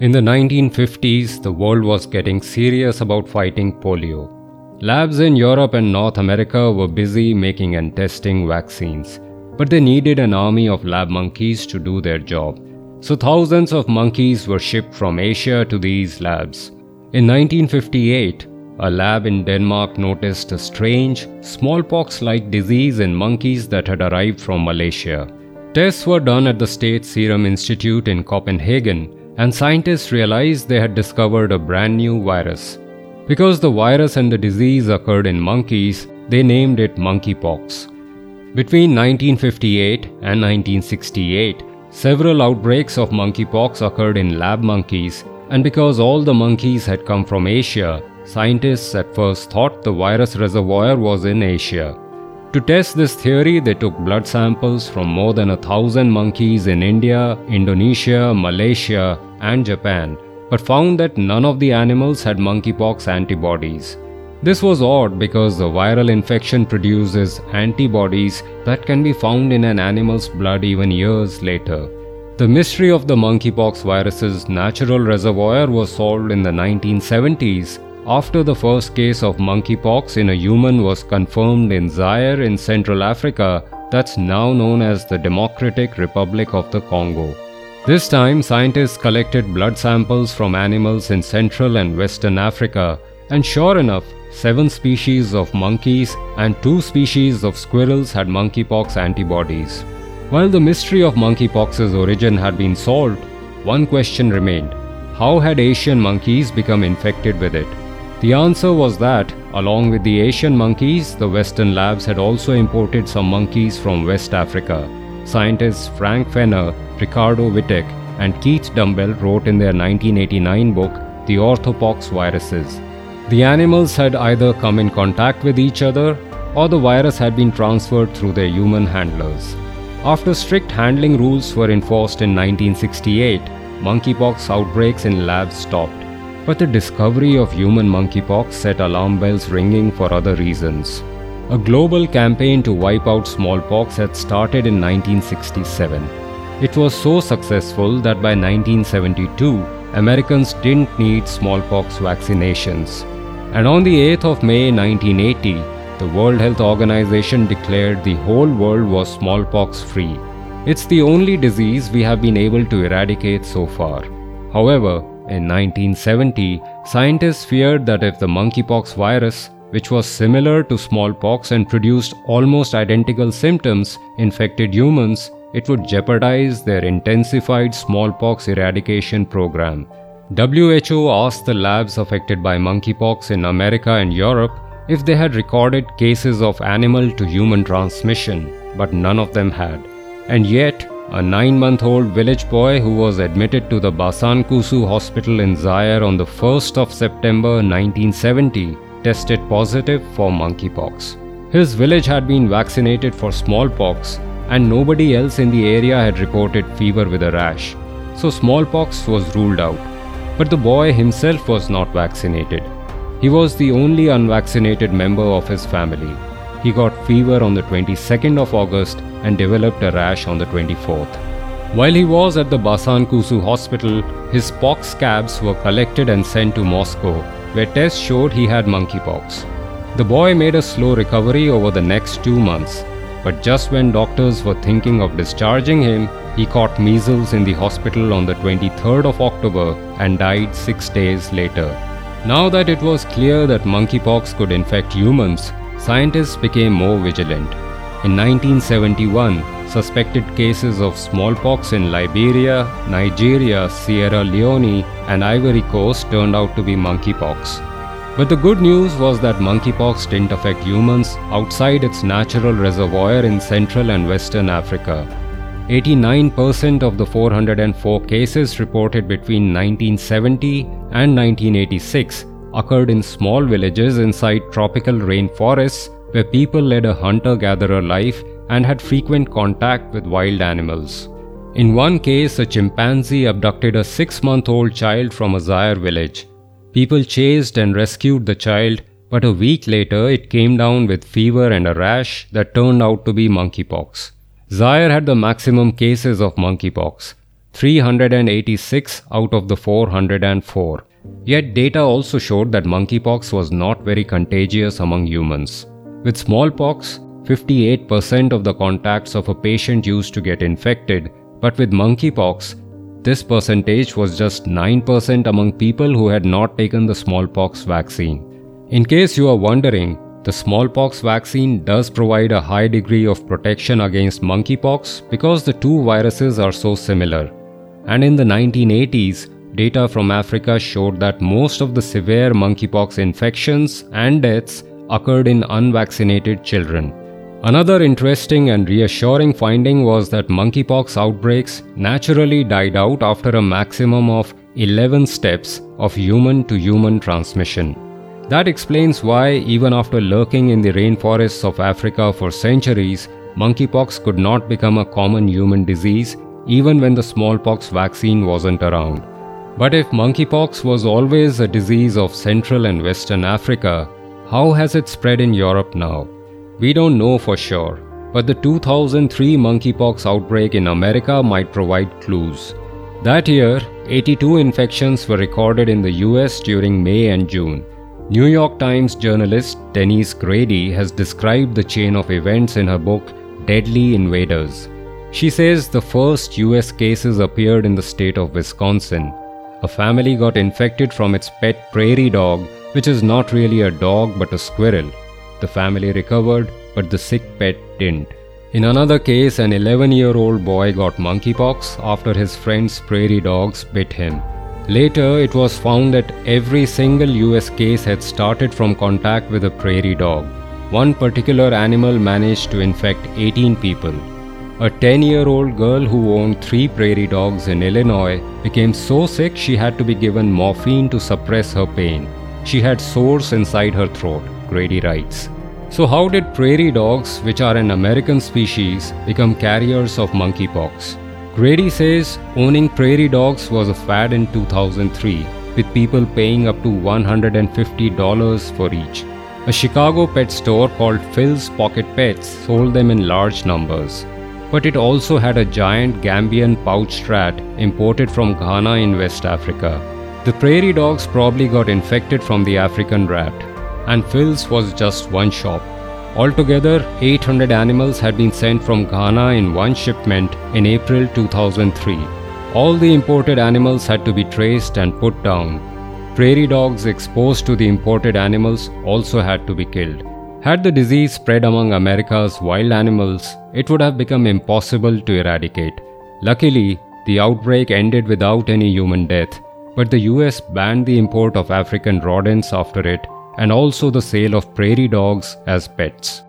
In the 1950s, the world was getting serious about fighting polio. Labs in Europe and North America were busy making and testing vaccines, but they needed an army of lab monkeys to do their job. So thousands of monkeys were shipped from Asia to these labs. In 1958, a lab in Denmark noticed a strange, smallpox-like disease in monkeys that had arrived from Malaysia. Tests were done at the State Serum Institute in Copenhagen, and scientists realized they had discovered a brand new virus. Because the virus and the disease occurred in monkeys, they named it monkeypox. Between 1958 and 1968, several outbreaks of monkeypox occurred in lab monkeys, and because all the monkeys had come from Asia, scientists at first thought the virus reservoir was in Asia. To test this theory, they took blood samples from more than 1,000 monkeys in India, Indonesia, Malaysia, and Japan, but found that none of the animals had monkeypox antibodies. This was odd because the viral infection produces antibodies that can be found in an animal's blood even years later. The mystery of the monkeypox virus's natural reservoir was solved in the 1970s after the first case of monkeypox in a human was confirmed in Zaire in Central Africa, that's now known as the Democratic Republic of the Congo. This time, scientists collected blood samples from animals in Central and Western Africa, and sure enough, 7 species of monkeys and 2 species of squirrels had monkeypox antibodies. While the mystery of monkeypox's origin had been solved, one question remained: how had Asian monkeys become infected with it? The answer was that, along with the Asian monkeys, the Western labs had also imported some monkeys from West Africa. Scientists Frank Fenner, Ricardo Wittek, and Keith Dumbell wrote in their 1989 book, The Orthopox Viruses. The animals had either come in contact with each other or the virus had been transferred through their human handlers. After strict handling rules were enforced in 1968, monkeypox outbreaks in labs stopped. But the discovery of human monkeypox set alarm bells ringing for other reasons. A global campaign to wipe out smallpox had started in 1967. It was so successful that by 1972, Americans didn't need smallpox vaccinations. And on the 8th of May 1980, the World Health Organization declared the whole world was smallpox-free. It's the only disease we have been able to eradicate so far. However, in 1970, scientists feared that if the monkeypox virus, which was similar to smallpox and produced almost identical symptoms, infected humans, it would jeopardize their intensified smallpox eradication program. WHO asked the labs affected by monkeypox in America and Europe if they had recorded cases of animal-to-human transmission, but none of them had. And yet, a 9-month-old village boy who was admitted to the Basankusu Hospital in Zaire on the 1st of September 1970 tested positive for monkeypox. His village had been vaccinated for smallpox, and nobody else in the area had reported fever with a rash. So smallpox was ruled out. But the boy himself was not vaccinated. He was the only unvaccinated member of his family. He got fever on the 22nd of August and developed a rash on the 24th. While he was at the Basankusu Hospital, his pox scabs were collected and sent to Moscow, where tests showed he had monkeypox. The boy made a slow recovery over the next 2 months, but just when doctors were thinking of discharging him, he caught measles in the hospital on the 23rd of October and died 6 days later. Now that it was clear that monkeypox could infect humans, scientists became more vigilant. In 1971, suspected cases of smallpox in Liberia, Nigeria, Sierra Leone, and Ivory Coast turned out to be monkeypox. But the good news was that monkeypox didn't affect humans outside its natural reservoir in Central and Western Africa. 89% of the 404 cases reported between 1970 and 1986 occurred in small villages inside tropical rainforests, where people led a hunter-gatherer life and had frequent contact with wild animals. In one case, a chimpanzee abducted a 6-month-old child from a Zaire village. People chased and rescued the child, but a week later it came down with fever and a rash that turned out to be monkeypox. Zaire had the maximum cases of monkeypox. 386 out of the 404. Yet data also showed that monkeypox was not very contagious among humans. With smallpox, 58% of the contacts of a patient used to get infected, but with monkeypox, this percentage was just 9% among people who had not taken the smallpox vaccine. In case you are wondering, the smallpox vaccine does provide a high degree of protection against monkeypox because the two viruses are so similar. And in the 1980s, data from Africa showed that most of the severe monkeypox infections and deaths occurred in unvaccinated children. Another interesting and reassuring finding was that monkeypox outbreaks naturally died out after a maximum of 11 steps of human-to-human transmission. That explains why, even after lurking in the rainforests of Africa for centuries, monkeypox could not become a common human disease even when the smallpox vaccine wasn't around. But if monkeypox was always a disease of Central and Western Africa, how has it spread in Europe now? We don't know for sure, but the 2003 monkeypox outbreak in America might provide clues. That year, 82 infections were recorded in the US during May and June. New York Times journalist Denise Grady has described the chain of events in her book, Deadly Invaders. She says the first US cases appeared in the state of Wisconsin. A family got infected from its pet prairie dog, which is not really a dog but a squirrel. The family recovered, but the sick pet didn't. In another case, an 11-year-old boy got monkeypox after his friend's prairie dogs bit him. Later, it was found that every single US case had started from contact with a prairie dog. One particular animal managed to infect 18 people. A 10-year-old girl who owned 3 prairie dogs in Illinois became so sick she had to be given morphine to suppress her pain. She had sores inside her throat, Grady writes. So how did prairie dogs, which are an American species, become carriers of monkeypox? Grady says owning prairie dogs was a fad in 2003, with people paying up to $150 for each. A Chicago pet store called Phil's Pocket Pets sold them in large numbers. But it also had a giant Gambian pouched rat imported from Ghana in West Africa. The prairie dogs probably got infected from the African rat. And Phil's was just one shop. Altogether, 800 animals had been sent from Ghana in one shipment in April 2003. All the imported animals had to be traced and put down. Prairie dogs exposed to the imported animals also had to be killed. Had the disease spread among America's wild animals, it would have become impossible to eradicate. Luckily, the outbreak ended without any human death, but the US banned the import of African rodents after it, and also the sale of prairie dogs as pets.